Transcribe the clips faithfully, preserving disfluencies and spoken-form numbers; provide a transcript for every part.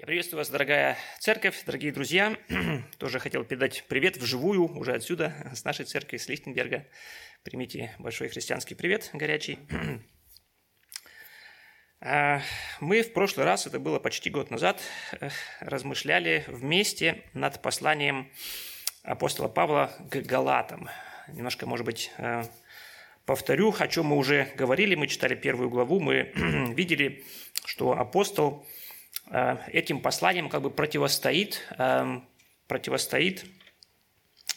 Я приветствую вас, дорогая церковь, дорогие друзья. Тоже хотел передать привет вживую уже отсюда, с нашей церкви, с Лихтенберга. Примите большой христианский привет горячий. Мы в прошлый раз, это было почти год назад, размышляли вместе над посланием апостола Павла к Галатам. Немножко, может быть, повторю, о чем мы уже говорили. Мы читали первую главу, мы видели, что апостол этим посланием как бы противостоит, противостоит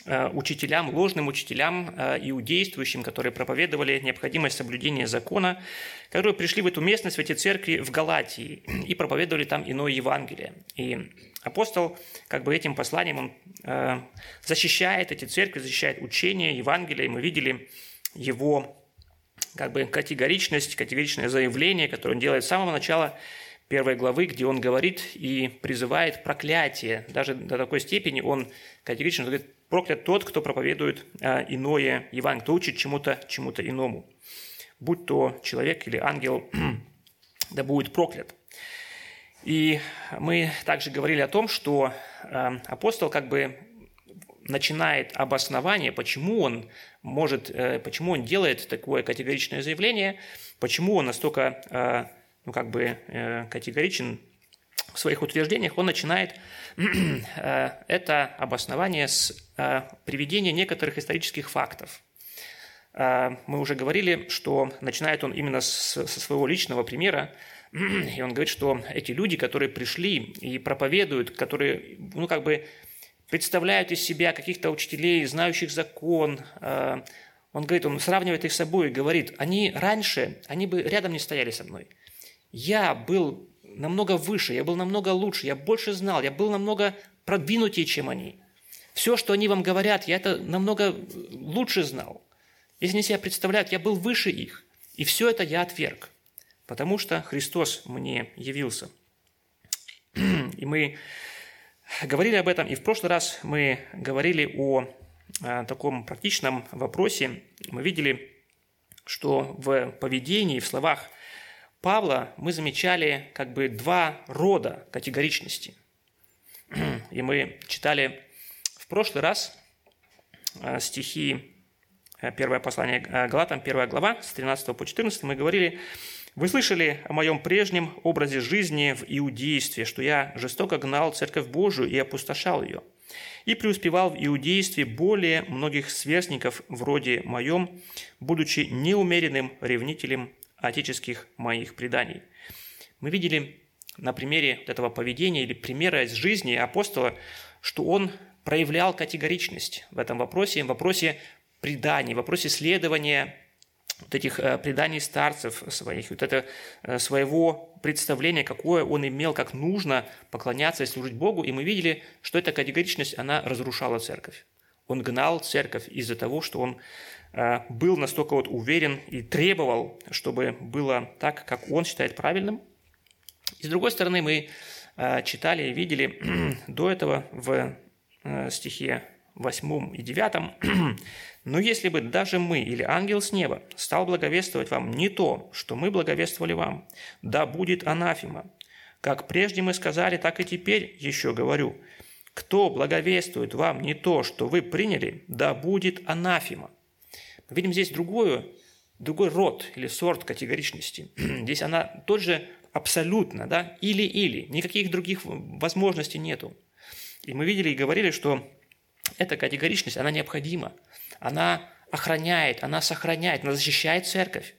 учителям, ложным учителям иудействующим, которые проповедовали необходимость соблюдения закона, которые пришли в эту местность, в эти церкви в Галатии и проповедовали там иное Евангелие. И апостол как бы этим посланием он защищает эти церкви, защищает учение, Евангелие, и мы видели его как бы категоричность, категоричное заявление, которое он делает с самого начала первой главы, где он говорит и призывает проклятие. Даже до такой степени он категорично говорит: проклят тот, кто проповедует иное Евангелие, кто учит чему-то, чему-то иному. Будь то человек или ангел, да будет проклят. И мы также говорили о том, что апостол как бы начинает обоснование, почему он может, почему он делает такое категоричное заявление, почему он настолько ну, как бы э, категоричен в своих утверждениях, он начинает э, это обоснование с э, приведения некоторых исторических фактов. Э, мы уже говорили, что начинает он именно с, со своего личного примера, э, и он говорит, что эти люди, которые пришли и проповедуют, которые, ну, как бы представляют из себя каких-то учителей, знающих закон, э, он говорит, он сравнивает их с собой и говорит: они раньше, они бы рядом не стояли со мной. Я был намного выше, я был намного лучше, я больше знал, я был намного продвинутее, чем они. Все, что они вам говорят, я это намного лучше знал. Если они себя представляют, я был выше их. И все это я отверг, потому что Христос мне явился. И мы говорили об этом, и в прошлый раз мы говорили о таком практичном вопросе. Мы видели, что в поведении, в словах Павла мы замечали как бы два рода категоричности. И мы читали в прошлый раз стихи, первое послание Галатам, первая глава, с тринадцатого по четырнадцатый, мы говорили: «Вы слышали о моем прежнем образе жизни в иудействе, что я жестоко гнал церковь Божию и опустошал ее, и преуспевал в иудействе более многих сверстников вроде моем, будучи неумеренным ревнителем отеческих моих преданий». Мы видели на примере вот этого поведения или примера из жизни апостола, что он проявлял категоричность в этом вопросе, в вопросе преданий, в вопросе следования вот этих преданий старцев своих, вот это своего представления, какое он имел, как нужно поклоняться и служить Богу. И мы видели, что эта категоричность, она разрушала церковь. Он гнал церковь из-за того, что он был настолько вот уверен и требовал, чтобы было так, как он считает правильным. И с другой стороны, мы читали и видели до этого в стихе восьмом и девятом: «Но если бы даже мы или ангел с неба стал благовествовать вам не то, что мы благовествовали вам, да будет анафема. Как прежде мы сказали, так и теперь еще говорю: кто благовествует вам не то, что вы приняли, да будет анафема». Мы видим здесь другую, другой род или сорт категоричности. Здесь она тоже абсолютно, да, или-или, никаких других возможностей нету. И мы видели и говорили, что эта категоричность, она необходима, она охраняет, она сохраняет, она защищает церковь.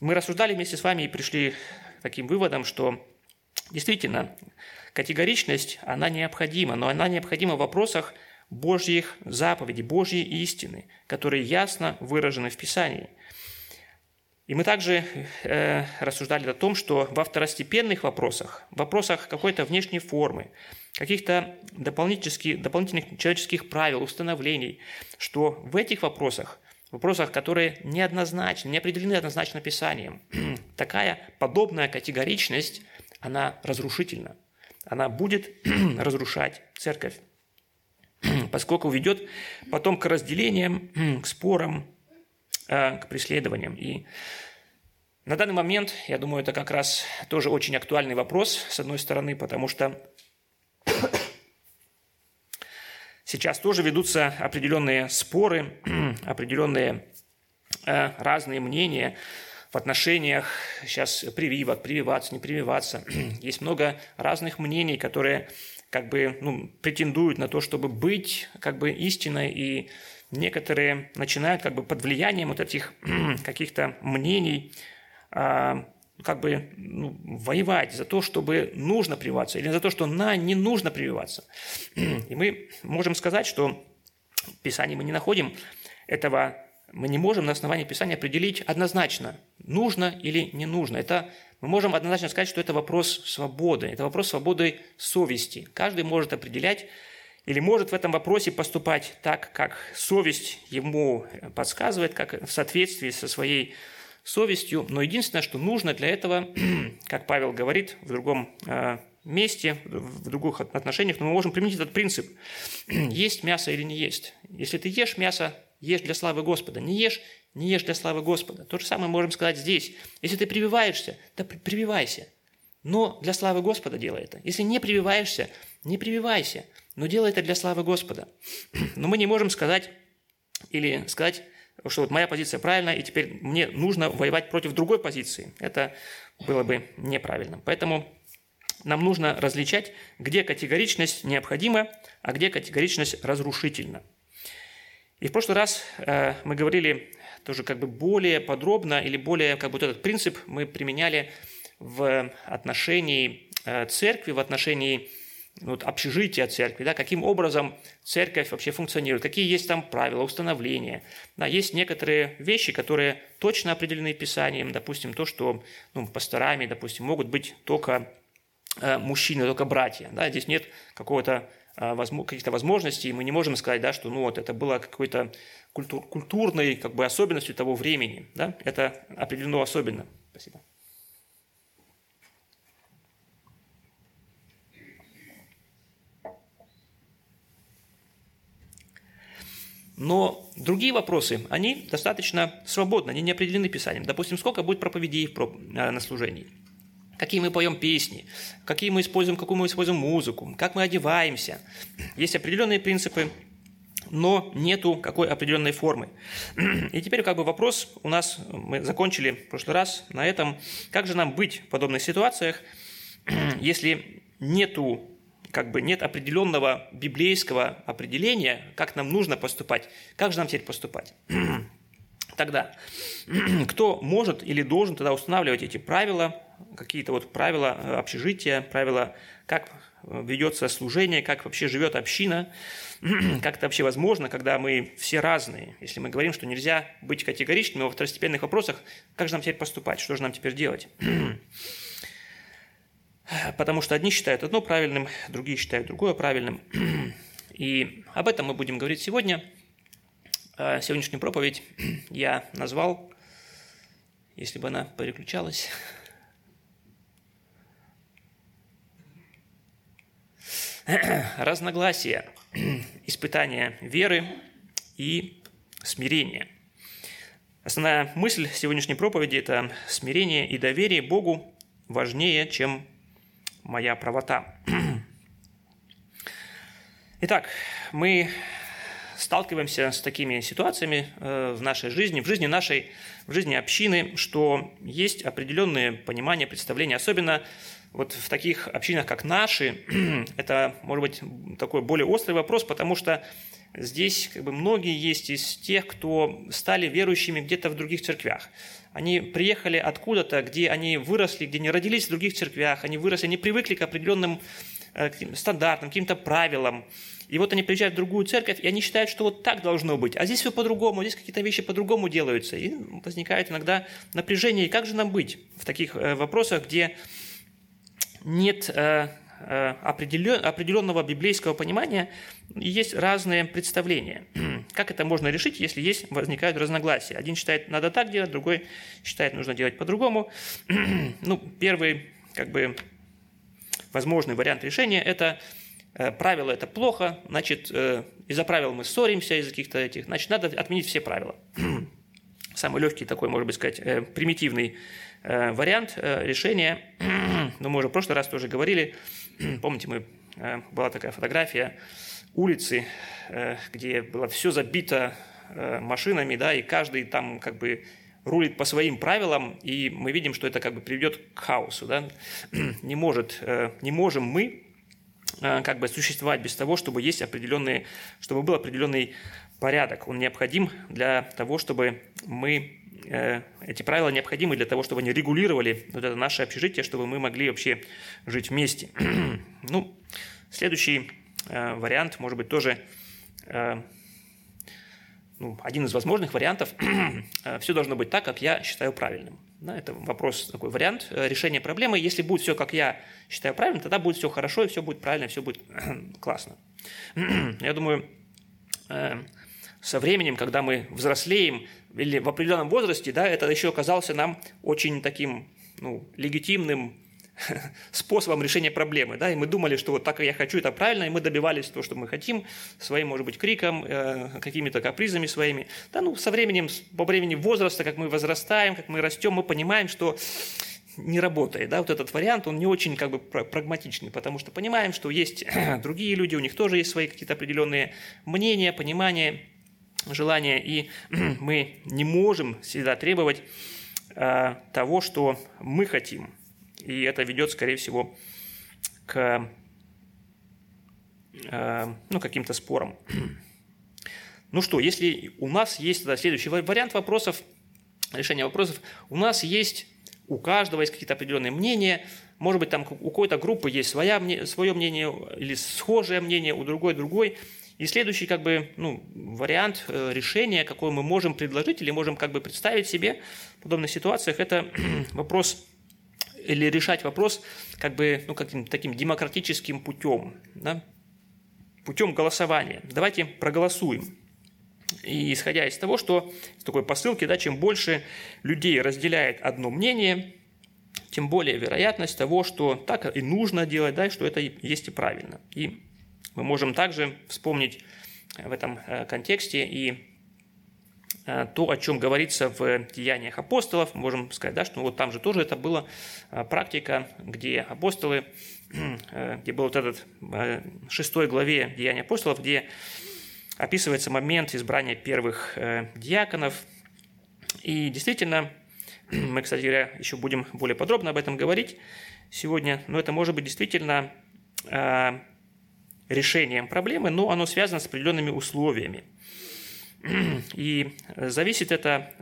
Мы рассуждали вместе с вами и пришли к таким выводам, что действительно категоричность, она необходима, но она необходима в вопросах Божьих заповедей, Божьей истины, которые ясно выражены в Писании. И мы также э, рассуждали о том, что во второстепенных вопросах, в вопросах какой-то внешней формы, каких-то дополнительных, дополнительных человеческих правил, установлений, что в этих вопросах, в вопросах, которые неоднозначны, не определены однозначно Писанием, такая подобная категоричность, она разрушительна, она будет разрушать церковь, поскольку ведет потом к разделениям, к спорам, к преследованиям. И На данный момент, я думаю, это как раз тоже очень актуальный вопрос, с одной стороны, потому что сейчас тоже ведутся определенные споры, определенные э, разные мнения в отношениях сейчас прививок, прививаться, не прививаться. Есть много разных мнений, которые как бы ну, претендуют на то, чтобы быть как бы истиной, и некоторые начинают как бы под влиянием вот этих каких-то мнений как бы ну, воевать за то, чтобы нужно прививаться, или за то, что на не нужно прививаться. И мы можем сказать, что в Писании мы не находим этого, мы не можем на основании Писания определить однозначно, нужно или не нужно. Это, мы можем однозначно сказать, что это вопрос свободы, это вопрос свободы совести. Каждый может определять или может в этом вопросе поступать так, как совесть ему подсказывает, как в соответствии со своей совестью, но единственное, что нужно для этого, как Павел говорит в другом месте, в других отношениях, но мы можем применить этот принцип: есть мясо или не есть. Если ты ешь мясо, ешь для славы Господа. Не ешь, не ешь для славы Господа. То же самое можем сказать здесь. Если ты прививаешься, то прививайся, но для славы Господа делай это. Если не прививаешься, не прививайся, но делай это для славы Господа. Но мы не можем сказать или сказать, что вот моя позиция правильная, и теперь мне нужно воевать против другой позиции. Это было бы неправильно. Поэтому нам нужно различать, где категоричность необходима, а где категоричность разрушительна. И в прошлый раз э, мы говорили тоже как бы более подробно, или более как бы вот этот принцип мы применяли в отношении э, церкви, в отношении вот, общежития церкви, да, каким образом церковь вообще функционирует, какие есть там правила, установления. Да, есть некоторые вещи, которые точно определены Писанием, допустим, то, что ну, пасторами, допустим, могут быть только э, мужчины, только братья. Да, здесь нет какого-то, э, возможно, каких-то возможностей, и мы не можем сказать, да, что ну, вот, это было какой-то культур, культурной как бы, особенностью того времени. Да? Это определено особенно. Спасибо. Но другие вопросы, они достаточно свободны, они не определены Писанием. Допустим, сколько будет проповедей на служении, какие мы поем песни, какие мы используем, какую мы используем музыку, как мы одеваемся. Есть определенные принципы, но нету какой определенной формы. И теперь как бы вопрос у нас, мы закончили в прошлый раз на этом, как же нам быть в подобных ситуациях, если нету, как бы нет определенного библейского определения, как нам нужно поступать, как же нам теперь поступать. Тогда кто может или должен тогда устанавливать эти правила, какие-то вот правила общежития, правила, как ведется служение, как вообще живет община, как это вообще возможно, когда мы все разные. Если мы говорим, что нельзя быть категоричными во второстепенных вопросах, как же нам теперь поступать, что же нам теперь делать? Потому что одни считают одно правильным, другие считают другое правильным. И об этом мы будем говорить сегодня. Сегодняшнюю проповедь я назвал, если бы она переключалась. Разногласия, испытания веры и смирение. Основная мысль сегодняшней проповеди – это смирение и доверие Богу важнее, чем моя правота. Итак, мы сталкиваемся с такими ситуациями в нашей жизни, в жизни нашей, в жизни общины, что есть определенные понимания, представления, особенно вот в таких общинах, как наши. Это, может быть, такой более острый вопрос, потому что здесь как бы многие есть из тех, кто стали верующими где-то в других церквях. Они приехали откуда-то, где они выросли, где не родились в других церквях, они выросли, они привыкли к определенным э, к стандартам, к каким-то правилам. И вот они приезжают в другую церковь, и они считают, что вот так должно быть. А здесь все по-другому, здесь какие-то вещи по-другому делаются. И возникает иногда напряжение. И как же нам быть в таких э, вопросах, где нет э, определенного библейского понимания, есть разные представления. Как это можно решить, если есть, возникают разногласия? Один считает, надо так делать, другой считает, нужно делать по-другому. Ну, первый, как бы, возможный вариант решения – это правило – это плохо, значит, из-за правил мы ссоримся, из-за каких-то этих, значит, надо отменить все правила. самый легкий такой, может быть, сказать, примитивный вариант решения. Но мы уже в прошлый раз тоже говорили, помните, мы, была такая фотография улицы, где было все забито машинами, да, и каждый там как бы рулит по своим правилам, и мы видим, что это как бы приведет к хаосу, да? Не может, не можем мы как бы существовать без того, чтобы есть определенные, чтобы был определенный порядок. Он необходим для того, чтобы мы, эти правила необходимы для того, чтобы они регулировали вот это наше общежитие, чтобы мы могли вообще жить вместе. Ну, следующий вариант, может быть, тоже ну, один из возможных вариантов. Все должно быть так, как я считаю правильным. Да, это вопрос, такой вариант решения проблемы. Если будет все, как я считаю правильным, тогда будет все хорошо, и все будет правильно, и все будет классно. Я думаю, со временем, когда мы взрослеем, или в определенном возрасте, да, это еще оказался нам очень таким, ну, легитимным способом решения проблемы, да, и мы думали, что вот так, как я хочу, это правильно, и мы добивались того, что мы хотим, своим, может быть, криком, э, какими-то капризами своими, да, ну, со временем, по времени возраста, как мы возрастаем, как мы растем, мы понимаем, что не работает, да, вот этот вариант, он не очень, как бы, прагматичный, потому что понимаем, что есть другие люди, у них тоже есть свои какие-то определенные мнения, понимания, желания, и мы не можем всегда требовать э, того, что мы хотим. И это ведет, скорее всего, к э, ну, каким-то спорам. Ну что, если у нас есть тогда следующий вариант вопросов, решения вопросов, у нас есть, у каждого есть какие-то определенные мнения, может быть, там у какой-то группы есть своя, свое мнение или схожее мнение, у другой другой. И следующий, как бы, ну, вариант решения, какой мы можем предложить или можем, как бы, представить себе в подобных ситуациях, это вопрос или решать вопрос, как бы, ну, каким-то таким демократическим путем, да? Путем голосования. Давайте проголосуем. И исходя из того, что с такой посылки, да, чем больше людей разделяет одно мнение, тем более вероятность того, что так и нужно делать, да, и что это есть и правильно. И мы можем также вспомнить в этом контексте и то, о чем говорится в «Деяниях апостолов», можем сказать, да, что вот там же тоже это была практика, где апостолы, где был вот этот шестой главе «Деяний апостолов», где описывается момент избрания первых диаконов. И действительно, мы, кстати говоря, еще будем более подробно об этом говорить сегодня, но это может быть действительно решением проблемы, но оно связано с определенными условиями. И зависит это,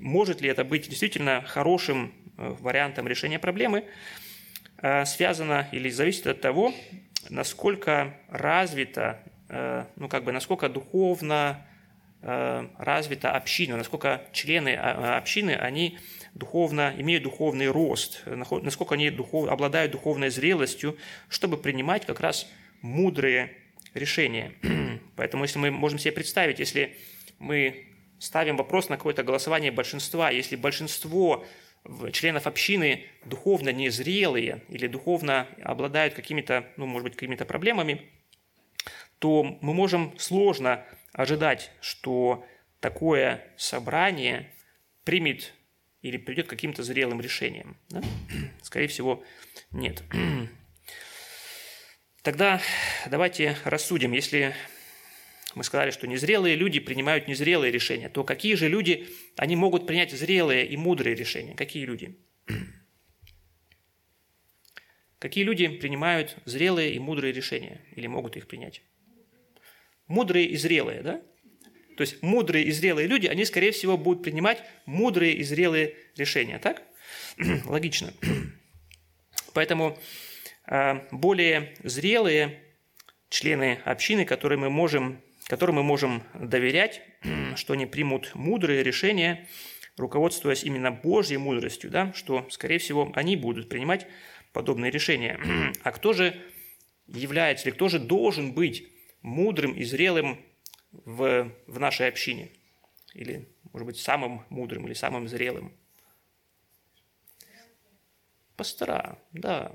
может ли это быть действительно хорошим вариантом решения проблемы, связано или зависит от того, насколько развита, ну, как бы, насколько духовно развита община, насколько члены общины, они духовно, имеют духовный рост, насколько они духов, обладают духовной зрелостью, чтобы принимать как раз мудрые решения. Поэтому если мы можем себе представить, если мы ставим вопрос на какое-то голосование большинства, если большинство членов общины духовно незрелые или духовно обладают какими-то, ну, может быть, какими-то проблемами, то мы можем сложно ожидать, что такое собрание примет или придет к каким-то зрелым решениям. Да? Скорее всего, нет. Тогда давайте рассудим, если мы сказали, что незрелые люди принимают незрелые решения, то какие же люди, они могут принять зрелые и мудрые решения? Какие люди? Какие люди принимают зрелые и мудрые решения? Или могут их принять? Мудрые и зрелые, да? То есть мудрые и зрелые люди, они, скорее всего, будут принимать мудрые и зрелые решения, так? Логично. Поэтому более зрелые члены общины, которые мы можем, которым мы можем доверять, что они примут мудрые решения, руководствуясь именно Божьей мудростью, да, что, скорее всего, они будут принимать подобные решения. А кто же является или кто же должен быть мудрым и зрелым в, в нашей общине? Или, может быть, самым мудрым или самым зрелым? Пастора, да.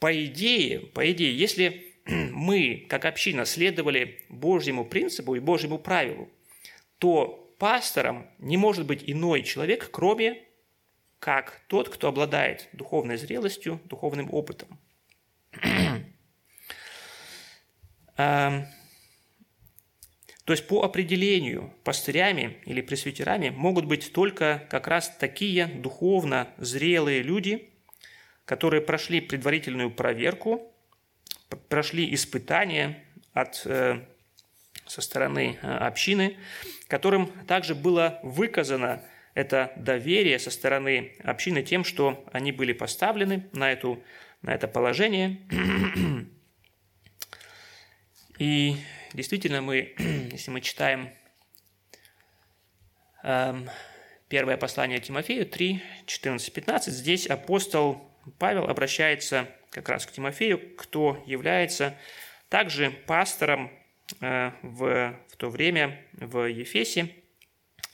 По идее, по идее, если мы, как община, следовали Божьему принципу и Божьему правилу, то пастором не может быть иной человек, кроме как тот, кто обладает духовной зрелостью, духовным опытом. То есть по определению пастырями или пресвитерами могут быть только как раз такие духовно зрелые люди, которые прошли предварительную проверку, прошли испытания от, со стороны общины, которым также было выказано это доверие со стороны общины тем, что они были поставлены на, эту, на это положение. И действительно, мы, если мы читаем э, первое послание Тимофею три, четырнадцать, пятнадцать, здесь апостол Павел обращается как раз к Тимофею, кто является также пастором э, в, в то время в Ефесе.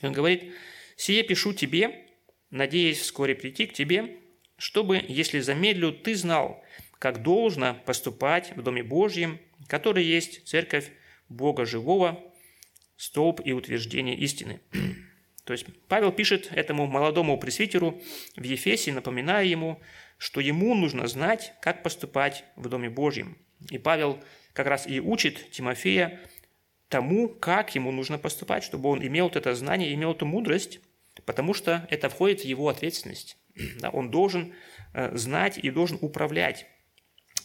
И он говорит: «Сие пишу тебе, надеясь вскоре прийти к тебе, чтобы, если замедлю, ты знал, как должно поступать в Доме Божьем, который есть церковь Бога Живого, столб и утверждение истины». То есть Павел пишет этому молодому пресвитеру в Ефесе, напоминая ему, что ему нужно знать, как поступать в Доме Божьем. И Павел как раз и учит Тимофея тому, как ему нужно поступать, чтобы он имел это знание, имел эту мудрость, потому что это входит в его ответственность. Он должен знать и должен управлять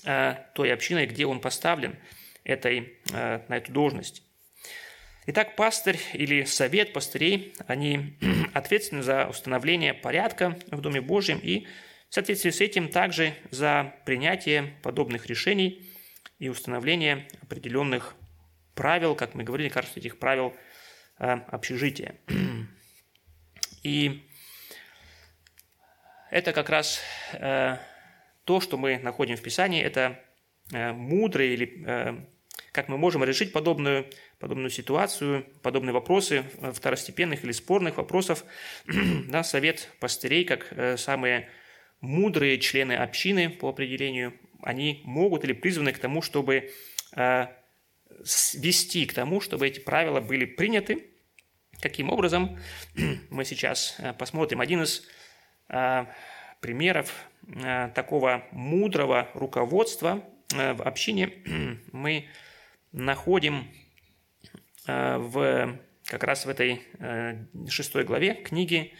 той общиной, где он поставлен этой, на эту должность. Итак, пастырь или совет пастырей, они ответственны за установление порядка в Доме Божьем и в соответствии с этим также за принятие подобных решений и установление определенных правил, как мы говорили, кажется, этих правил общежития. И это как раз то, что мы находим в Писании, это э, мудрые, или э, как мы можем решить подобную, подобную ситуацию, подобные вопросы второстепенных или спорных вопросов. Да, совет пастырей, как э, самые мудрые члены общины по определению, они могут или призваны к тому, чтобы э, вести к тому, чтобы эти правила были приняты. Каким образом? Мы сейчас э, посмотрим один из э, примеров э, такого мудрого руководства э, в общине мы находим э, в, как раз в этой э, шестой главе книги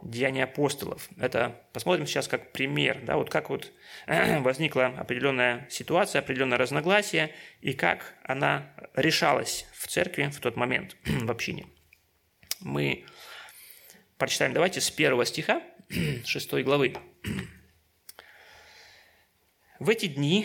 «Деяния апостолов». Это посмотрим сейчас как пример, да, вот как вот э, возникла определенная ситуация, определенное разногласие, и как она решалась в церкви в тот момент, в общине. Мы прочитаем, давайте, с первого стиха шестой главы. «В эти дни,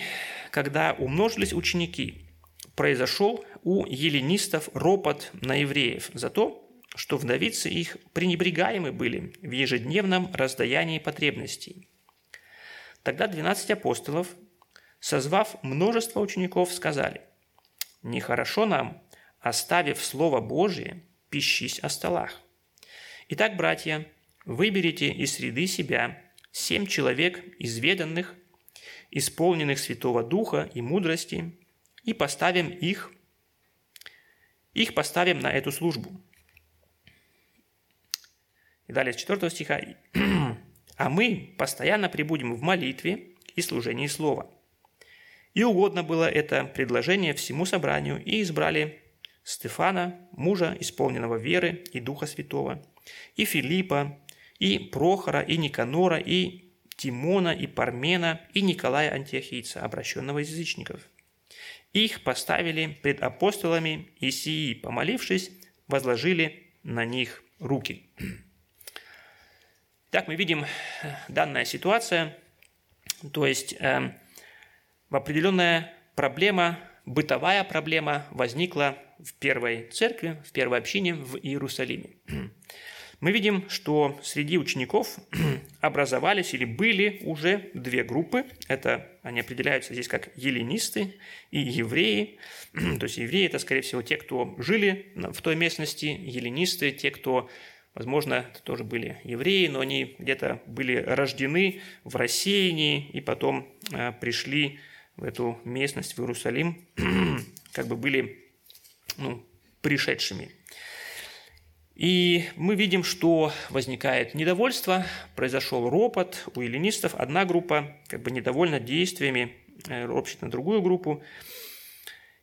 когда умножились ученики, произошел у эллинистов ропот на евреев за то, что вдовицы их пренебрегаемы были в ежедневном раздаянии потребностей. Тогда двенадцать апостолов, созвав множество учеников, сказали: нехорошо нам, оставив Слово Божие, пищись о столах. Итак, братья, выберите из среды себя семь человек изведанных, исполненных Святого Духа и мудрости, и поставим их, их поставим на эту службу». И далее с четвёртого стиха: «А мы постоянно пребудем в молитве и служении слова. И угодно было это предложение всему собранию, и избрали Стефана, мужа, исполненного веры и Духа Святого, и Филиппа, и Прохора, и Никанора, и Тимона, и Пармена, и Николая Антиохийца, обращенного из язычников. Их поставили пред апостолами, и сии, помолившись, возложили на них руки». Так мы видим данная ситуация, то есть э, в определенная проблема, бытовая проблема возникла в первой церкви, в первой общине в Иерусалиме. Мы видим, что среди учеников образовались или были уже две группы. Это они определяются здесь как эллинисты и евреи. То есть евреи – это, скорее всего, те, кто жили в той местности, эллинисты – те, кто, возможно, тоже были евреи, но они где-то были рождены в рассеянии и потом пришли в эту местность, в Иерусалим, как бы были, ну, пришедшими. И мы видим, что возникает недовольство, произошел ропот у эллинистов. Одна группа как бы недовольна действиями, ропщет на другую группу.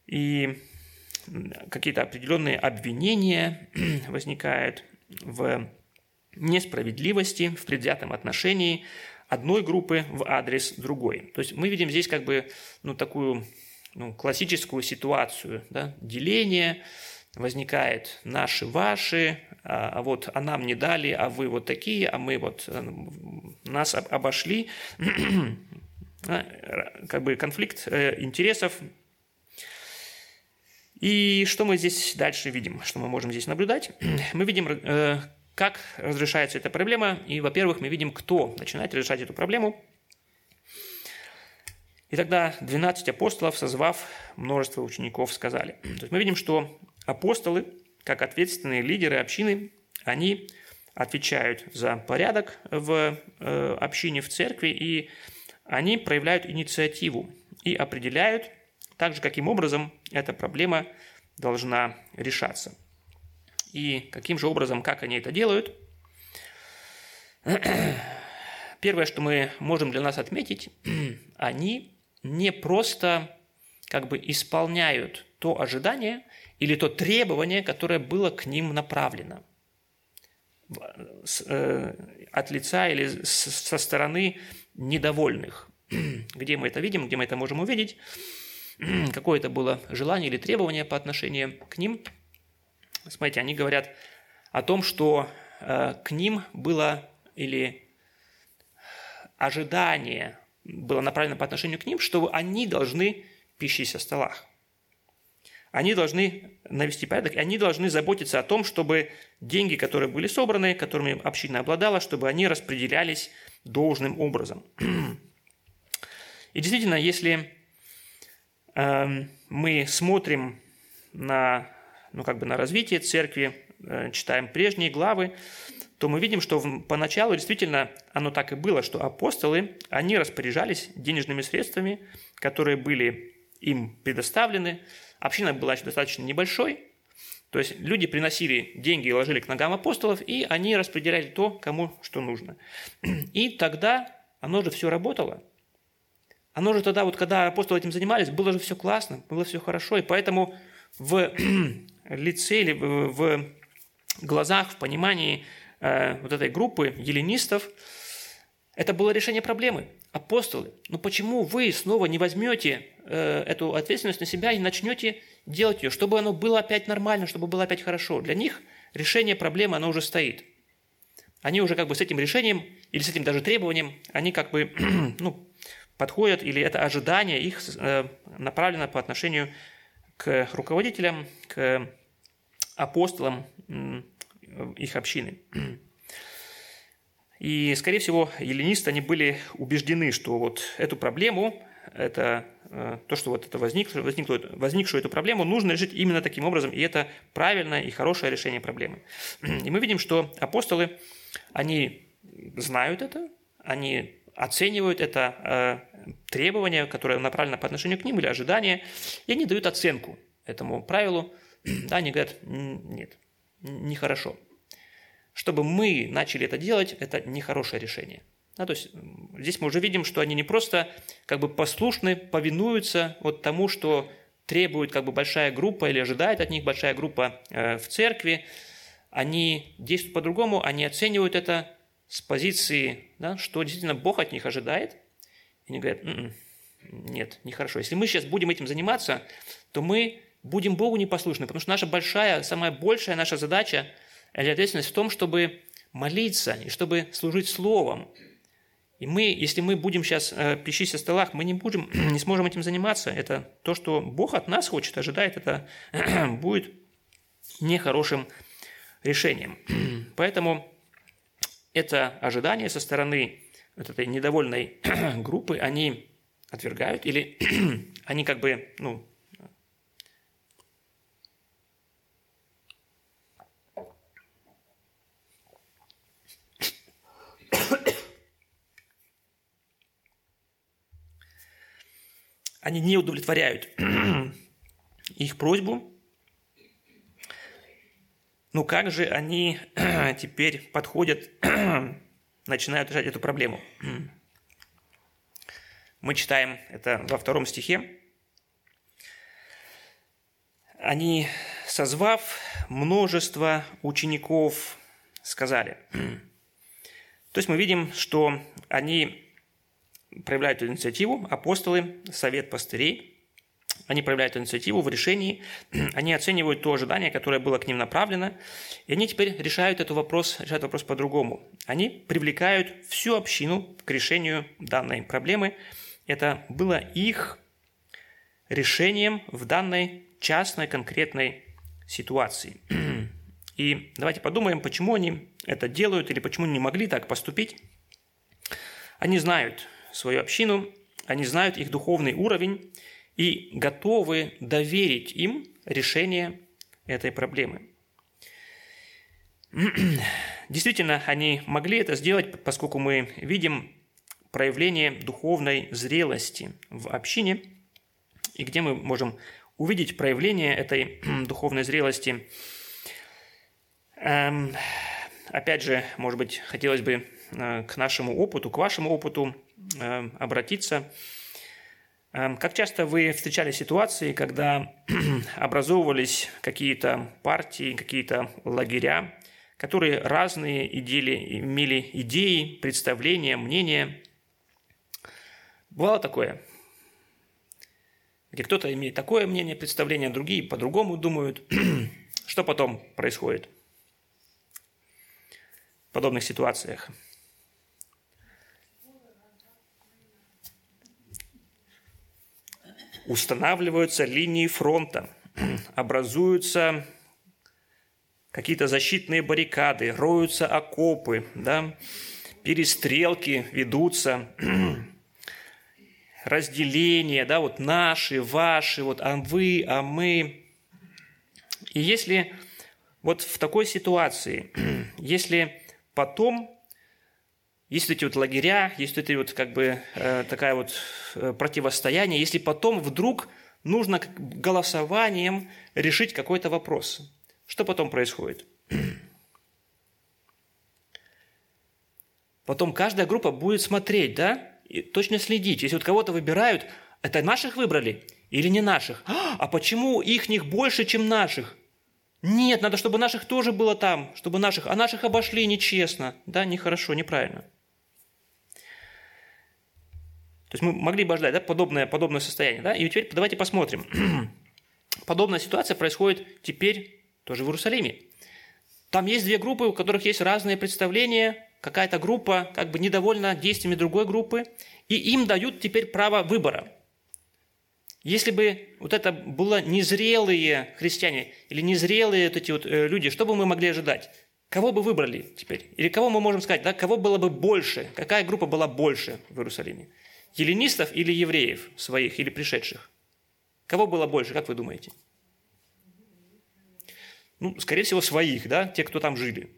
И какие-то определенные обвинения возникают в несправедливости, в предвзятом отношении одной группы в адрес другой. То есть мы видим здесь как бы ну, такую ну, классическую ситуацию, да? Деление. Возникает наши-ваши, а вот а нам не дали, а вы вот такие, а мы вот нас обошли. Как бы конфликт интересов. И что мы здесь дальше видим, что мы можем здесь наблюдать? Мы видим, как разрешается эта проблема, и, во-первых, мы видим, кто начинает решать эту проблему. И тогда двенадцать апостолов, созвав множество учеников, сказали. То есть мы видим, что апостолы, как ответственные лидеры общины, они отвечают за порядок в общине, в церкви, и они проявляют инициативу и определяют также, каким образом эта проблема должна решаться. И каким же образом, как они это делают? Первое, что мы можем для нас отметить, они не просто как бы исполняют то ожидание или то требование, которое было к ним направлено от лица или со стороны недовольных. Где мы это видим, где мы это можем увидеть, какое это было желание или требование по отношению к ним. Смотрите, они говорят о том, что к ним было или ожидание было направлено по отношению к ним, что они должны пищись о столах. Они должны навести порядок, и они должны заботиться о том, чтобы деньги, которые были собраны, которыми община обладала, чтобы они распределялись должным образом. И действительно, если э, мы смотрим на, ну, как бы на развитие церкви, э, читаем прежние главы, то мы видим, что в, поначалу действительно оно так и было, что апостолы, они распоряжались денежными средствами, которые были им предоставлены. Община была достаточно небольшой, то есть люди приносили деньги и ложили к ногам апостолов, и они распределяли то, кому что нужно. И тогда оно же все работало. Оно же тогда, вот когда апостолы этим занимались, было же все классно, было все хорошо, и поэтому в лице или в глазах, в понимании вот этой группы эллинистов это было решение проблемы. Апостолы, ну почему вы снова не возьмете э, эту ответственность на себя и начнете делать ее, чтобы оно было опять нормально, чтобы было опять хорошо? Для них решение проблемы, оно уже стоит. Они уже как бы с этим решением или с этим даже требованием, они как бы ну, подходят, или это ожидание их э, направлено по отношению к руководителям, к апостолам э, их общины. И, скорее всего, эллинисты, они были убеждены, что вот эту проблему, это, то, что вот это возникло, возникло, возникшую эту проблему, нужно решить именно таким образом, и это правильное и хорошее решение проблемы. И мы видим, что апостолы, они знают это, они оценивают это требование, которое направлено по отношению к ним, или ожидание, и они дают оценку этому правилу, да, они говорят, нет, нехорошо. Чтобы мы начали это делать, это нехорошее решение. Да, то есть здесь мы уже видим, что они не просто как бы послушны, повинуются вот тому, что требует как бы большая группа или ожидает от них большая группа э, в церкви. Они действуют по-другому, они оценивают это с позиции, да, что действительно Бог от них ожидает. И они говорят, м-м, нет, нехорошо. Если мы сейчас будем этим заниматься, то мы будем Богу непослушны, потому что наша большая, самая большая наша задача или ответственность в том, чтобы молиться и чтобы служить словом. И мы, если мы будем сейчас э, пищись о столах, мы не будем, не сможем этим заниматься. Это то, что Бог от нас хочет, ожидает, это будет нехорошим решением. Поэтому это ожидание со стороны вот этой недовольной группы они отвергают, или они как бы, ну, они не удовлетворяют их просьбу, Ну как же они теперь подходят, начинают решать эту проблему? Мы читаем это во втором стихе. Они, созвав множество учеников, сказали. То есть мы видим, что они проявляют инициативу, апостолы, совет пастырей, они проявляют инициативу в решении, они оценивают то ожидание, которое было к ним направлено, и они теперь решают этот вопрос, решают вопрос по-другому. Они привлекают всю общину к решению данной проблемы. Это было их решением в данной частной конкретной ситуации. И давайте подумаем, почему они это делают или почему не могли так поступить. Они знают свою общину, они знают их духовный уровень и готовы доверить им решение этой проблемы. Действительно, они могли это сделать, поскольку мы видим проявление духовной зрелости в общине, и где мы можем увидеть проявление этой духовной зрелости. Опять же, может быть, хотелось бы к нашему опыту, к вашему опыту обратиться. Как часто вы встречали ситуации, когда образовывались какие-то партии, какие-то лагеря, которые разные имели идеи, представления, мнения? Бывало такое? Где кто-то имеет такое мнение, представление, другие по-другому думают. Что потом происходит в подобных ситуациях? Устанавливаются линии фронта, образуются какие-то защитные баррикады, роются окопы, да? Перестрелки ведутся, разделение, да, вот наши, ваши, вот а вы, а мы. И если вот в такой ситуации, если потом есть вот эти вот лагеря, есть вот эти вот как бы э, такая вот э, противостояние, если потом вдруг нужно голосованием решить какой-то вопрос, что потом происходит? Потом каждая группа будет смотреть, да, и точно следить. Если вот кого-то выбирают, это наших выбрали или не наших? А почему ихних больше, чем наших? Нет, надо, чтобы наших тоже было там, чтобы наших, а наших обошли нечестно, да, нехорошо, неправильно. То есть мы могли бы ожидать, да, подобное, подобное состояние, да, и теперь давайте посмотрим. Подобная ситуация происходит теперь тоже в Иерусалиме. Там есть две группы, у которых есть разные представления, какая-то группа как бы недовольна действиями другой группы, и им дают теперь право выбора. Если бы вот это было незрелые христиане или незрелые вот эти вот люди, что бы мы могли ожидать? Кого бы выбрали теперь? Или кого мы можем сказать, да, кого было бы больше? Какая группа была больше в Иерусалиме? Эллинистов или евреев своих, или пришедших? Кого было больше, как вы думаете? Ну, скорее всего, своих, да, те, кто там жили,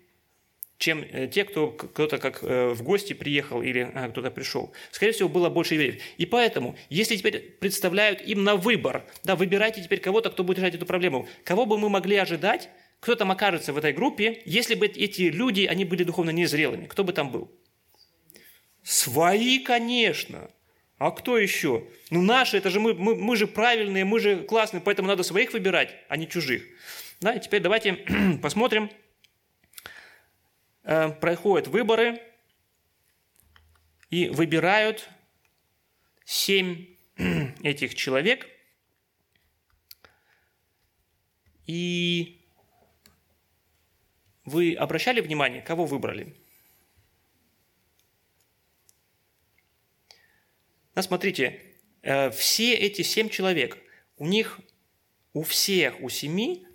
чем те, кто кто-то как в гости приехал или а, кто-то пришел. Скорее всего, было больше евреев. И поэтому, если теперь представляют им на выбор, да, выбирайте теперь кого-то, кто будет решать эту проблему, кого бы мы могли ожидать, кто там окажется в этой группе, если бы эти люди, они были духовно незрелыми, кто бы там был? Свои, конечно. А кто еще? Ну, наши, это же мы, мы, мы же правильные, мы же классные, поэтому надо своих выбирать, а не чужих. Да, и теперь давайте посмотрим. Проходят выборы и выбирают семь этих человек. И вы обращали внимание, кого выбрали? Ну, смотрите, все эти семь человек, у них у всех, у семи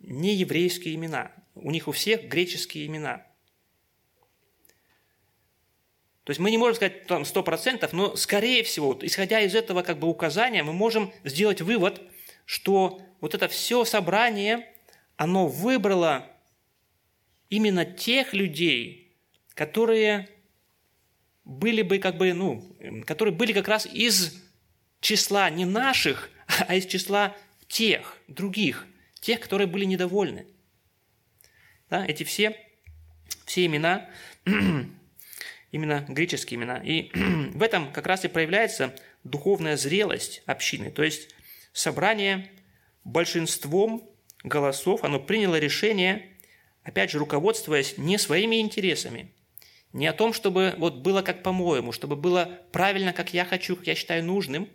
не еврейские имена, у них у всех греческие имена. То есть мы не можем сказать там сто процентов, но, скорее всего, вот, исходя из этого как бы указания, мы можем сделать вывод, что вот это все собрание, оно выбрало именно тех людей, которые были бы как бы, ну, которые были как раз из числа не наших, а из числа тех, других, тех, которые были недовольны. Да, эти все, все имена, именно греческие имена. И в этом как раз и проявляется духовная зрелость общины. То есть собрание большинством голосов, оно приняло решение, опять же, руководствуясь не своими интересами, не о том, чтобы вот было как по-моему, чтобы было правильно, как я хочу, как я считаю нужным.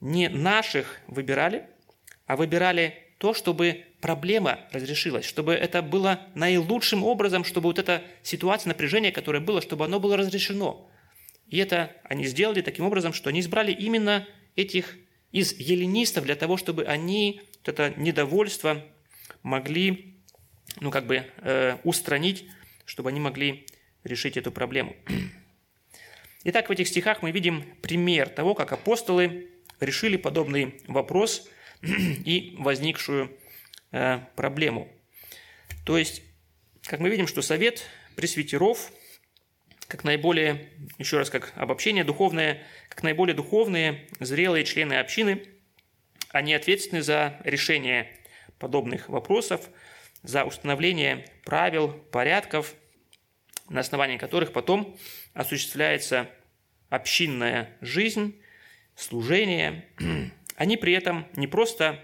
Не наших выбирали, а выбирали то, чтобы проблема разрешилась, чтобы это было наилучшим образом, чтобы вот эта ситуация, напряжение, которое было, чтобы оно было разрешено. И это они сделали таким образом, что они избрали именно этих из эллинистов для того, чтобы они вот это недовольство могли, ну, как бы э, устранить, чтобы они могли решить эту проблему. Итак, в этих стихах мы видим пример того, как апостолы решили подобный вопрос и возникшую э, проблему. То есть, как мы видим, что совет пресвитеров, как наиболее, еще раз, как обобщение духовное, как наиболее духовные, зрелые члены общины, они ответственны за решение подобных вопросов, за установление правил, порядков, на основании которых потом осуществляется общинная жизнь, служение. Они при этом не просто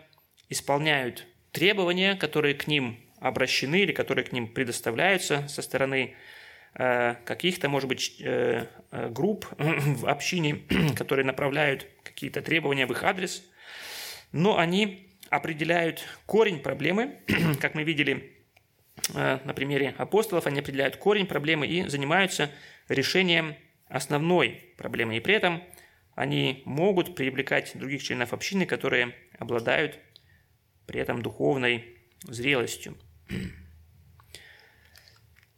исполняют требования, которые к ним обращены или которые к ним предоставляются со стороны э, каких-то, может быть, э, групп в общине, которые направляют какие-то требования в их адрес, но они определяют корень проблемы, как мы видели на примере апостолов, они определяют корень проблемы и занимаются решением основной проблемы. И при этом они могут привлекать других членов общины, которые обладают при этом духовной зрелостью.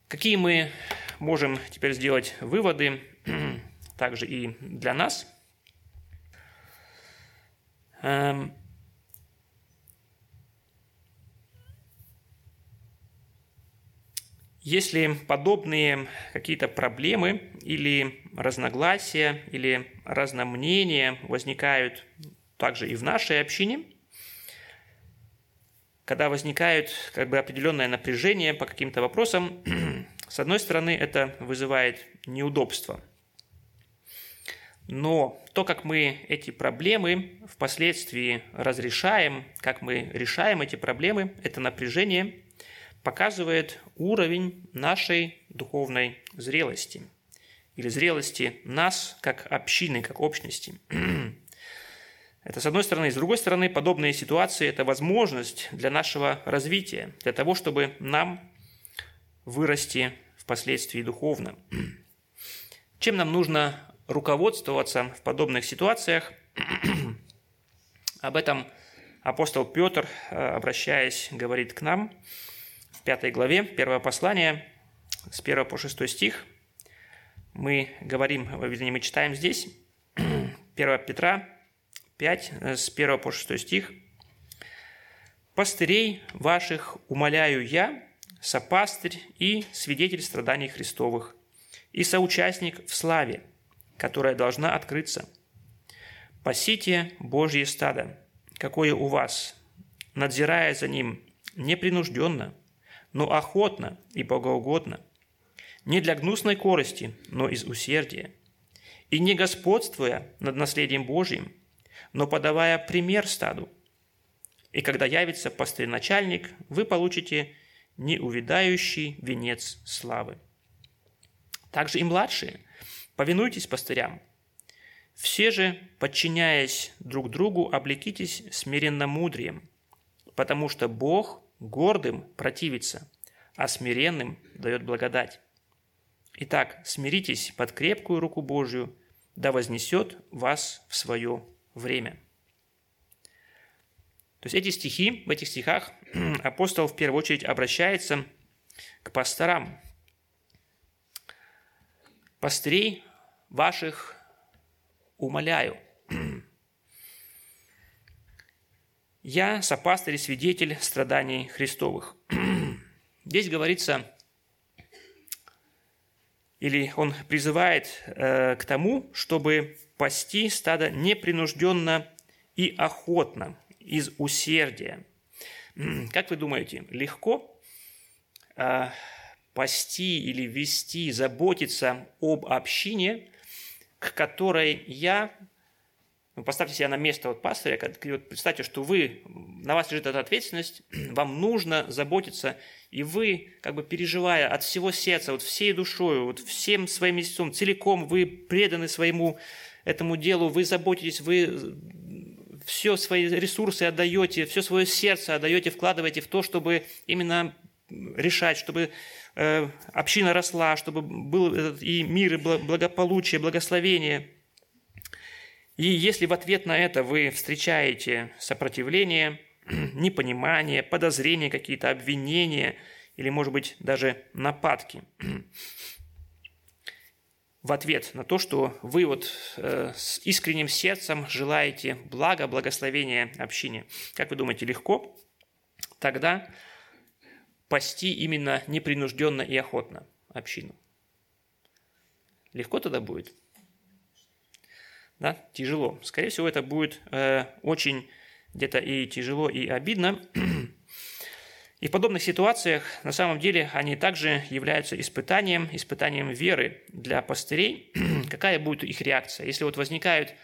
Какие мы можем теперь сделать выводы, также и для нас? Если подобные какие-то проблемы или разногласия, или разномнения возникают также и в нашей общине, когда возникает как бы определенное напряжение по каким-то вопросам, с одной стороны, это вызывает неудобства. Но то, как мы эти проблемы впоследствии разрешаем, как мы решаем эти проблемы, это напряжение показывает уровень нашей духовной зрелости или зрелости нас как общины, как общности. Это с одной стороны. С другой стороны, подобные ситуации – это возможность для нашего развития, для того, чтобы нам вырасти впоследствии духовно. Чем нам нужно руководствоваться в подобных ситуациях? Об этом апостол Петр, обращаясь, говорит к нам, в пятой главе, первое послание, с первого по шестой стих, мы говорим, вернее, мы читаем здесь, первое Петра пять, с первого по шестой стих. «Пастырей ваших умоляю я, сопастырь и свидетель страданий Христовых, и соучастник в славе, которая должна открыться. Пасите Божье стадо, какое у вас, надзирая за ним непринужденно, но охотно и богоугодно, не для гнусной корости, но из усердия, и не господствуя над наследием Божьим, но подавая пример стаду. И когда явится пастырь-начальник, вы получите неувядающий венец славы. Также и младшие, повинуйтесь пастырям. Все же, подчиняясь друг другу, облекитесь смиренномудрием, потому что Бог гордым противится, а смиренным дает благодать. Итак, смиритесь под крепкую руку Божию, да вознесет вас в свое время». То есть эти стихи, в этих стихах апостол в первую очередь обращается к пасторам. «Пастырей ваших умоляю». «Я сопастырь и свидетель страданий Христовых». Здесь говорится, или он призывает э, к тому, чтобы пасти стадо непринужденно и охотно, из усердия. Как вы думаете, легко пасти или вести, заботиться об общине, к которой я... Ну, поставьте себя на место вот пастыря, вот представьте, что вы, на вас лежит эта ответственность, вам нужно заботиться, и вы, как бы переживая от всего сердца, вот всей душой, вот всем своим естеством, целиком вы преданы своему этому делу, вы заботитесь, вы все свои ресурсы отдаете, все свое сердце отдаете, вкладываете в то, чтобы именно решать, чтобы э, община росла, чтобы был этот и мир, и благополучие, благословение. И если в ответ на это вы встречаете сопротивление, непонимание, подозрения, какие-то обвинения или, может быть, даже нападки, в ответ на то, что вы вот э, с искренним сердцем желаете блага, благословения общине, как вы думаете, легко тогда пасти именно непринужденно и охотно общину? Легко тогда будет? Да, тяжело. Скорее всего, это будет э, очень где-то и тяжело, и обидно. И в подобных ситуациях, на самом деле, они также являются испытанием, испытанием веры для пастырей. Какая будет их реакция? Если вот возникают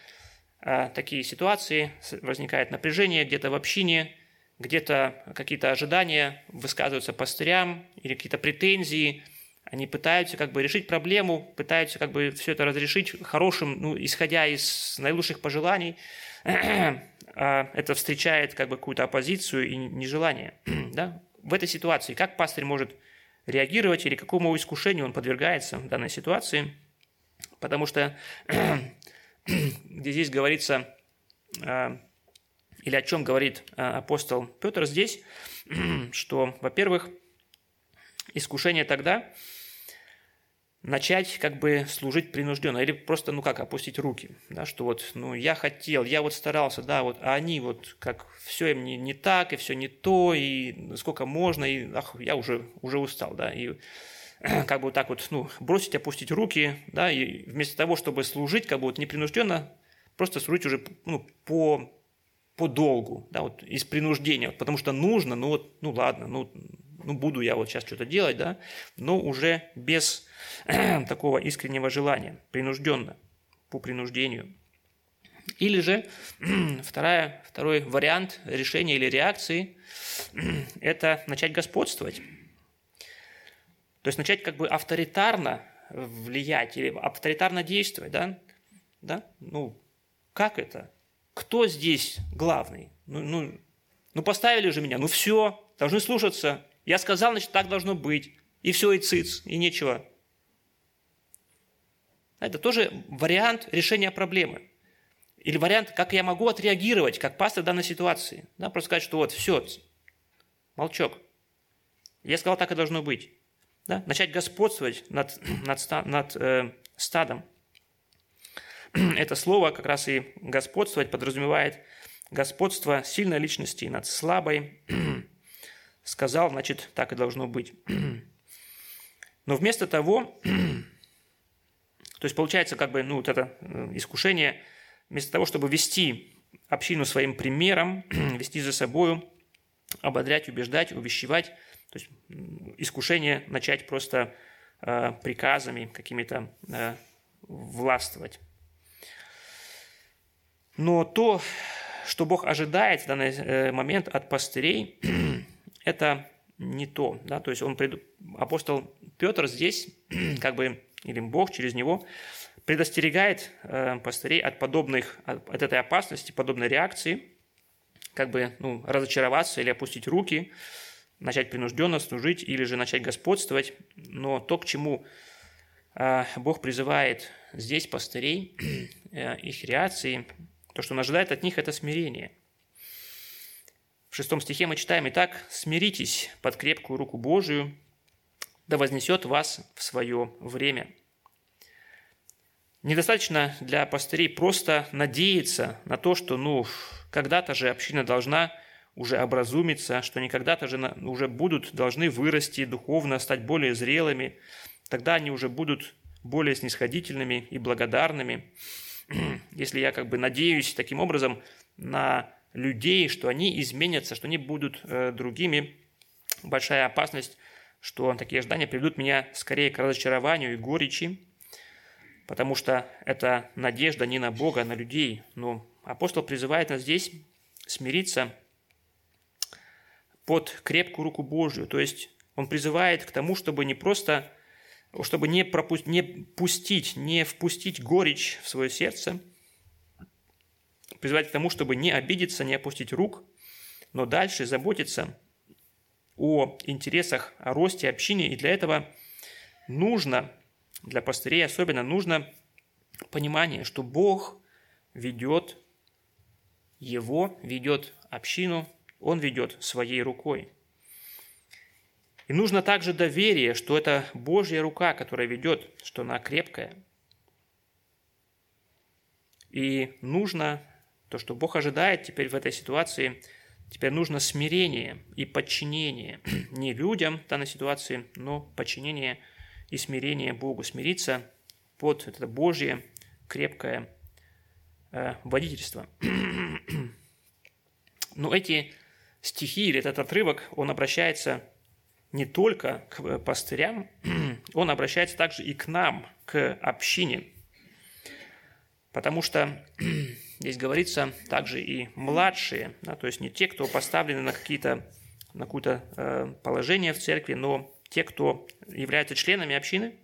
э, такие ситуации, возникает напряжение где-то в общине, где-то какие-то ожидания высказываются пастырям или какие-то претензии, они пытаются как бы решить проблему, пытаются как бы все это разрешить хорошим, ну, исходя из наилучших пожеланий. Это встречает как бы какую-то оппозицию и нежелание. Да? В этой ситуации как пастырь может реагировать или какому искушению он подвергается в данной ситуации? Потому что где здесь говорится, или о чем говорит апостол Петр здесь, что, во-первых, искушение тогда начать как бы служить принужденно или просто, ну как, опустить руки, да, что вот, ну я хотел, я вот старался, да, вот, а они вот как все им не, не так, и все не то, и сколько можно, и ах, я уже, уже устал, да, и как бы вот так вот, ну, бросить, опустить руки, да, и вместо того, чтобы служить как бы вот непринужденно, просто служить уже, ну, по, по долгу, да, вот из принуждения, вот, потому что нужно, ну вот, ну ладно, ну, ну, буду я вот сейчас что-то делать, да, но уже без такого искреннего желания, принужденно, по принуждению. Или же вторая, второй вариант решения или реакции – это начать господствовать. То есть начать как бы авторитарно влиять или авторитарно действовать, да, да? Ну, как это? Кто здесь главный? Ну, ну, ну поставили же меня, ну все, должны слушаться. Я сказал, значит, так должно быть. И все, и циц, и нечего. Это тоже вариант решения проблемы. Или вариант, как я могу отреагировать, как пастор в данной ситуации. Да, просто сказать, что вот, все, молчок. Я сказал, так и должно быть. Да? Начать господствовать над, над, над э, стадом. Это слово, как раз и господствовать, подразумевает господство сильной личности над слабой. Сказал, значит, так и должно быть. Но вместо того, то есть получается, как бы, ну, вот это искушение, вместо того, чтобы вести общину своим примером, вести за собою, ободрять, убеждать, увещевать, то есть искушение начать просто э, приказами какими-то э, властвовать. Но то, что Бог ожидает в данный момент от пастырей, это не то, да, то есть он пред... апостол Петр здесь, как бы, или Бог через него предостерегает э, пастырей от подобных, от, от этой опасности, подобной реакции, как бы, ну, разочароваться или опустить руки, начать принужденно служить или же начать господствовать, но то, к чему э, Бог призывает здесь пастырей, э, их реакции, то, что он ожидает от них, это смирение. В шестом стихе мы читаем: «Итак, смиритесь под крепкую руку Божию, да вознесет вас в свое время». Недостаточно для пастырей просто надеяться на то, что, ну, когда-то же община должна уже образумиться, что они когда-то же уже будут, должны вырасти духовно, стать более зрелыми, тогда они уже будут более снисходительными и благодарными. Если я как бы надеюсь таким образом на людей, что они изменятся, что они будут э, другими. Большая опасность что такие ожидания приведут меня скорее к разочарованию и горечи, потому что это надежда не на Бога, а на людей. Но апостол призывает нас здесь смириться под крепкую руку Божию. То есть он призывает к тому, чтобы не просто, чтобы не, пропу- не пустить, не впустить горечь в свое сердце, призывает к тому, чтобы не обидеться, не опустить рук, но дальше заботиться о интересах, о росте общины. И для этого нужно, для пастырей особенно, нужно понимание, что Бог ведет его, ведет общину, он ведет своей рукой. И нужно также доверие, что это Божья рука, которая ведет, что она крепкая. И нужно то, что Бог ожидает теперь в этой ситуации. Теперь нужно смирение и подчинение не людям в данной ситуации, но подчинение и смирение Богу. Смириться под это Божье крепкое э, водительство. Но эти стихи или этот отрывок, он обращается не только к пастырям, он обращается также и к нам, к общине. Потому что здесь говорится также и младшие, да, то есть не те, кто поставлены на, какие-то, на какое-то э, положение в церкви, но те, кто являются членами общины.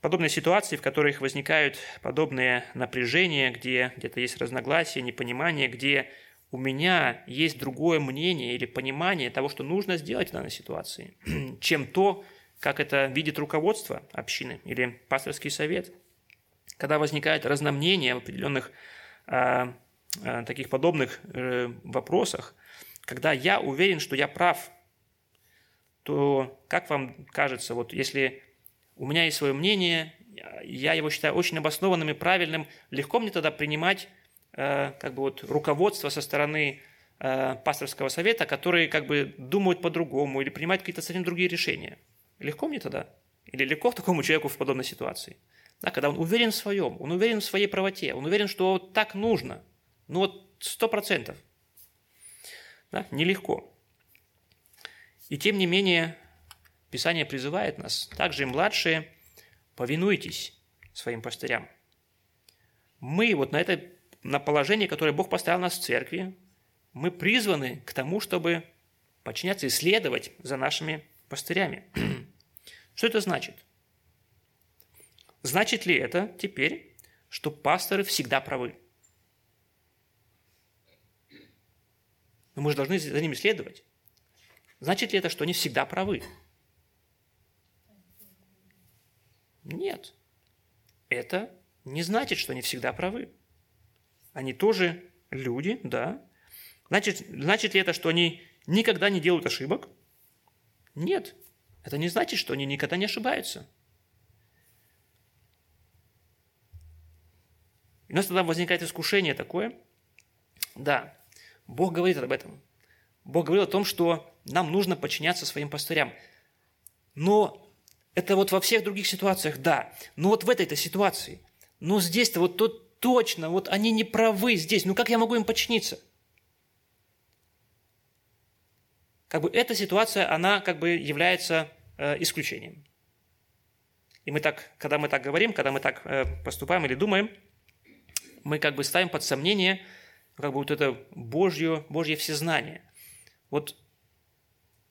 Подобные ситуации, в которых возникают подобные напряжения, где где-то есть разногласия, непонимание, где у меня есть другое мнение или понимание того, что нужно сделать в данной ситуации, чем то, как это видит руководство общины или пасторский совет. Когда возникают разномнения в определенных о таких подобных вопросах, когда я уверен, что я прав, то как вам кажется, вот если у меня есть свое мнение, я его считаю очень обоснованным и правильным, легко мне тогда принимать как бы вот руководство со стороны пасторского совета, которые как бы думают по-другому или принимают какие-то совсем другие решения? Легко мне тогда? Или легко такому человеку в подобной ситуации? Да, когда он уверен в своем, он уверен в своей правоте, он уверен, что вот так нужно, ну вот сто процентов. Да, нелегко. И тем не менее, Писание призывает нас, также и младшие, повинуйтесь своим пастырям. Мы вот на, это, на положении, которое Бог поставил нас в церкви, мы призваны к тому, чтобы подчиняться и следовать за нашими пастырями. Что это значит? Значит ли это теперь, что пасторы всегда правы? Но мы же должны за ними следовать. Значит ли это, что они всегда правы? Нет. Это не значит, что они всегда правы. Они тоже люди, да. Значит, значит ли это, что они никогда не делают ошибок? Нет. Это не значит, что они никогда не ошибаются. У нас тогда возникает искушение такое. Да, Бог говорит об этом. Бог говорил о том, что нам нужно подчиняться своим пастырям. Но это вот во всех других ситуациях, да. Но вот в этой-то ситуации. Но здесь-то вот то, точно, вот они не правы здесь. Ну как я могу им подчиниться? Как бы эта ситуация, она как бы является э, исключением. И мы так, когда мы так говорим, когда мы так э, поступаем или думаем, мы как бы ставим под сомнение как бы вот это Божье, Божье всезнание. Вот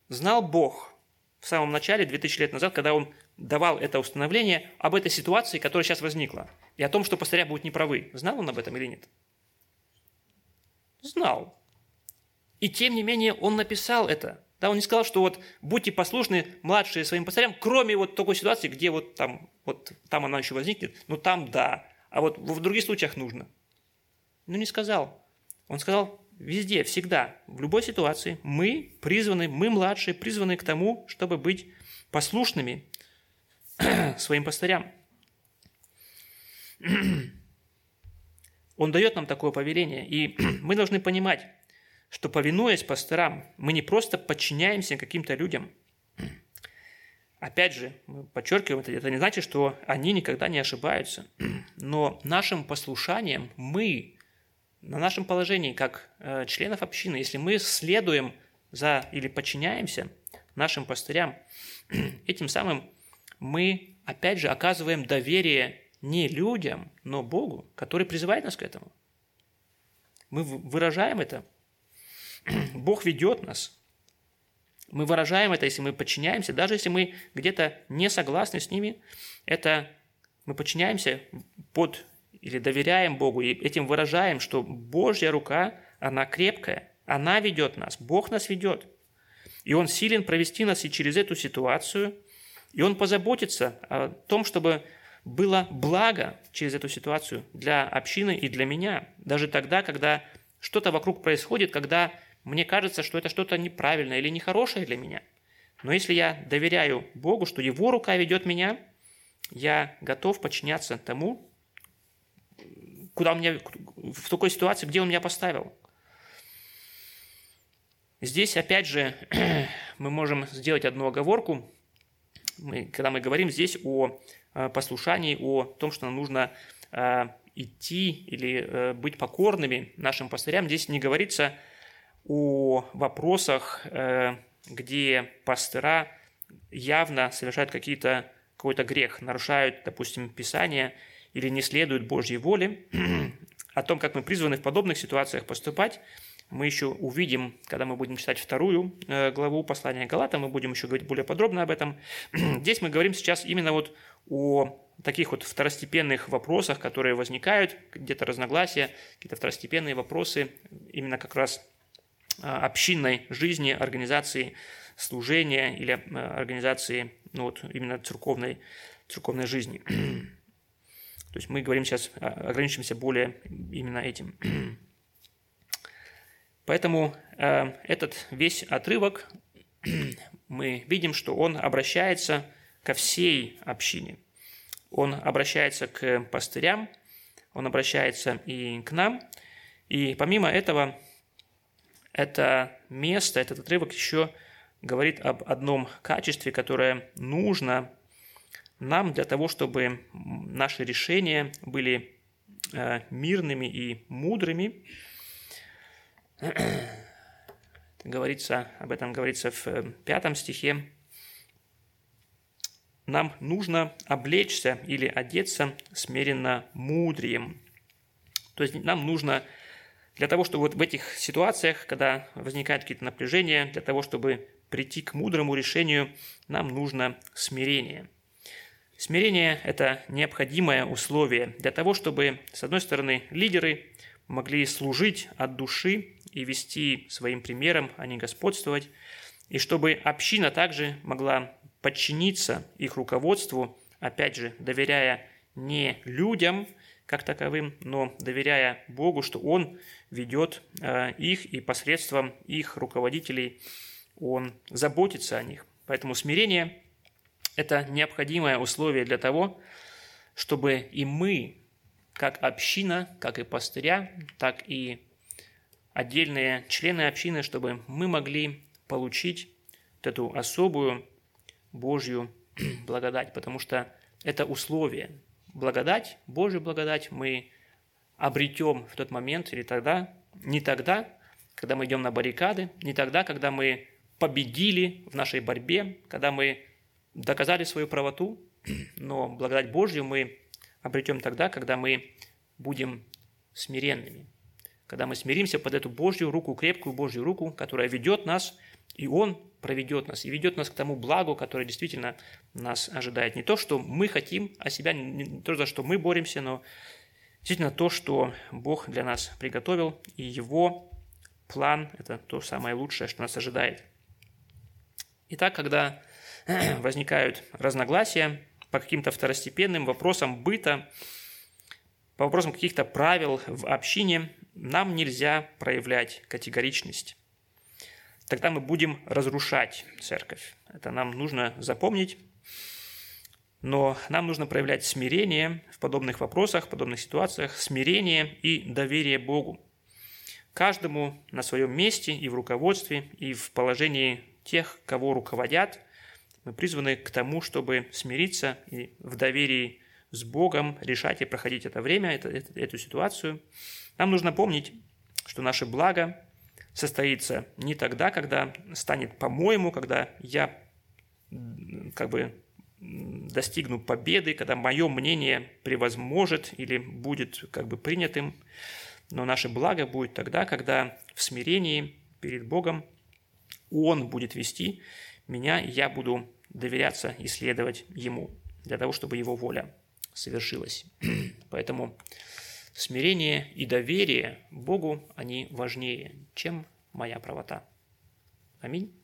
знал Бог в самом начале, две тысячи лет назад, когда Он давал это установление об этой ситуации, которая сейчас возникла, и о том, что пастыря будут неправы. Знал Он об этом или нет? Знал. И тем не менее Он написал это. Да, Он не сказал, что вот будьте послушны младшие своим пастырям, кроме вот такой ситуации, где вот там, вот там она еще возникнет, но там да. А вот в других случаях нужно. Ну, не сказал. Он сказал везде, всегда, в любой ситуации мы призваны, мы младшие, призваны к тому, чтобы быть послушными своим пастырям. Он дает нам такое повеление. И мы должны понимать, что повинуясь пастырам, мы не просто подчиняемся каким-то людям. Опять же, мы подчеркиваем, это, это не значит, что они никогда не ошибаются. Но нашим послушанием мы, на нашем положении, как э, членов общины, если мы следуем за или подчиняемся нашим пастырям. Этим самым мы, опять же, оказываем доверие не людям, но Богу, который призывает нас к этому. Мы выражаем это. Бог ведет нас. Мы выражаем это, если мы подчиняемся, даже если мы где-то не согласны с ними, это мы подчиняемся под или доверяем Богу, и этим выражаем, что Божья рука, она крепкая, она ведет нас, Бог нас ведет. И Он силен провести нас и через эту ситуацию, и Он позаботится о том, чтобы было благо через эту ситуацию для общины и для меня, даже тогда, когда что-то вокруг происходит, когда мне кажется, что это что-то неправильное или нехорошее для меня. Но если я доверяю Богу, что Его рука ведет меня, я готов подчиняться тому, куда он меня, в такой ситуации, где Он меня поставил. Здесь, опять же, мы можем сделать одну оговорку. Мы, когда мы говорим здесь о послушании, о том, что нам нужно идти или быть покорными нашим пастырям, здесь не говорится о вопросах, где пастыра явно совершают какие-то, какой-то грех, нарушают, допустим, Писание или не следуют Божьей воле. О том, как мы призваны в подобных ситуациях поступать, мы еще увидим, когда мы будем читать вторую главу послания Галатам, мы будем еще говорить более подробно об этом. Здесь мы говорим сейчас именно вот о таких вот второстепенных вопросах, которые возникают, где-то разногласия, какие-то второстепенные вопросы, именно как раз общинной жизни, организации служения или организации, ну вот, именно церковной, церковной жизни. То есть мы говорим сейчас, ограничимся более именно этим. Поэтому э, этот весь отрывок, мы видим, что он обращается ко всей общине. Он обращается к пастырям, он обращается и к нам. И помимо этого, это место, этот отрывок еще говорит об одном качестве, которое нужно нам для того, чтобы наши решения были э, мирными и мудрыми. Говорится, об этом говорится в пятом стихе. Нам нужно облечься или одеться смиренно мудрием. То есть нам нужно для того, чтобы вот в этих ситуациях, когда возникают какие-то напряжения, для того, чтобы прийти к мудрому решению, нам нужно смирение. Смирение – это необходимое условие для того, чтобы, с одной стороны, лидеры могли служить от души и вести своим примером, а не господствовать, и чтобы община также могла подчиниться их руководству, опять же, доверяя не людям как таковым, но доверяя Богу, что Он ведет их, и посредством их руководителей Он заботится о них. Поэтому смирение – это необходимое условие для того, чтобы и мы, как община, как и пастыря, так и отдельные члены общины, чтобы мы могли получить вот эту особую Божью благодать, потому что это условие. Благодать, Божью благодать мы обретем в тот момент или тогда, не тогда, когда мы идем на баррикады, не тогда, когда мы победили в нашей борьбе, когда мы доказали свою правоту, но благодать Божью мы обретем тогда, когда мы будем смиренными, когда мы смиримся под эту Божью руку, крепкую Божью руку, которая ведет нас, и Он проведет нас, и ведет нас к тому благу, которое действительно нас ожидает. Не то, что мы хотим о себя, не то, за что мы боремся, но действительно то, что Бог для нас приготовил, и Его план – это то самое лучшее, что нас ожидает. Итак, когда возникают разногласия по каким-то второстепенным вопросам быта, по вопросам каких-то правил в общине, нам нельзя проявлять категоричность. Тогда мы будем разрушать церковь. Это нам нужно запомнить. Но нам нужно проявлять смирение в подобных вопросах, в подобных ситуациях, смирение и доверие Богу. Каждому на своем месте и в руководстве, и в положении тех, кого руководят, мы призваны к тому, чтобы смириться и в доверии с Богом решать и проходить это время, это, это, эту ситуацию. Нам нужно помнить, что наше благо, состоится не тогда, когда станет по-моему, когда я как бы достигну победы, когда мое мнение превозможет или будет как бы принятым, но наше благо будет тогда, когда в смирении перед Богом Он будет вести меня, и я буду доверяться и следовать Ему, для того, чтобы Его воля совершилась. Поэтому смирение и доверие Богу, они важнее, чем моя правота. Аминь.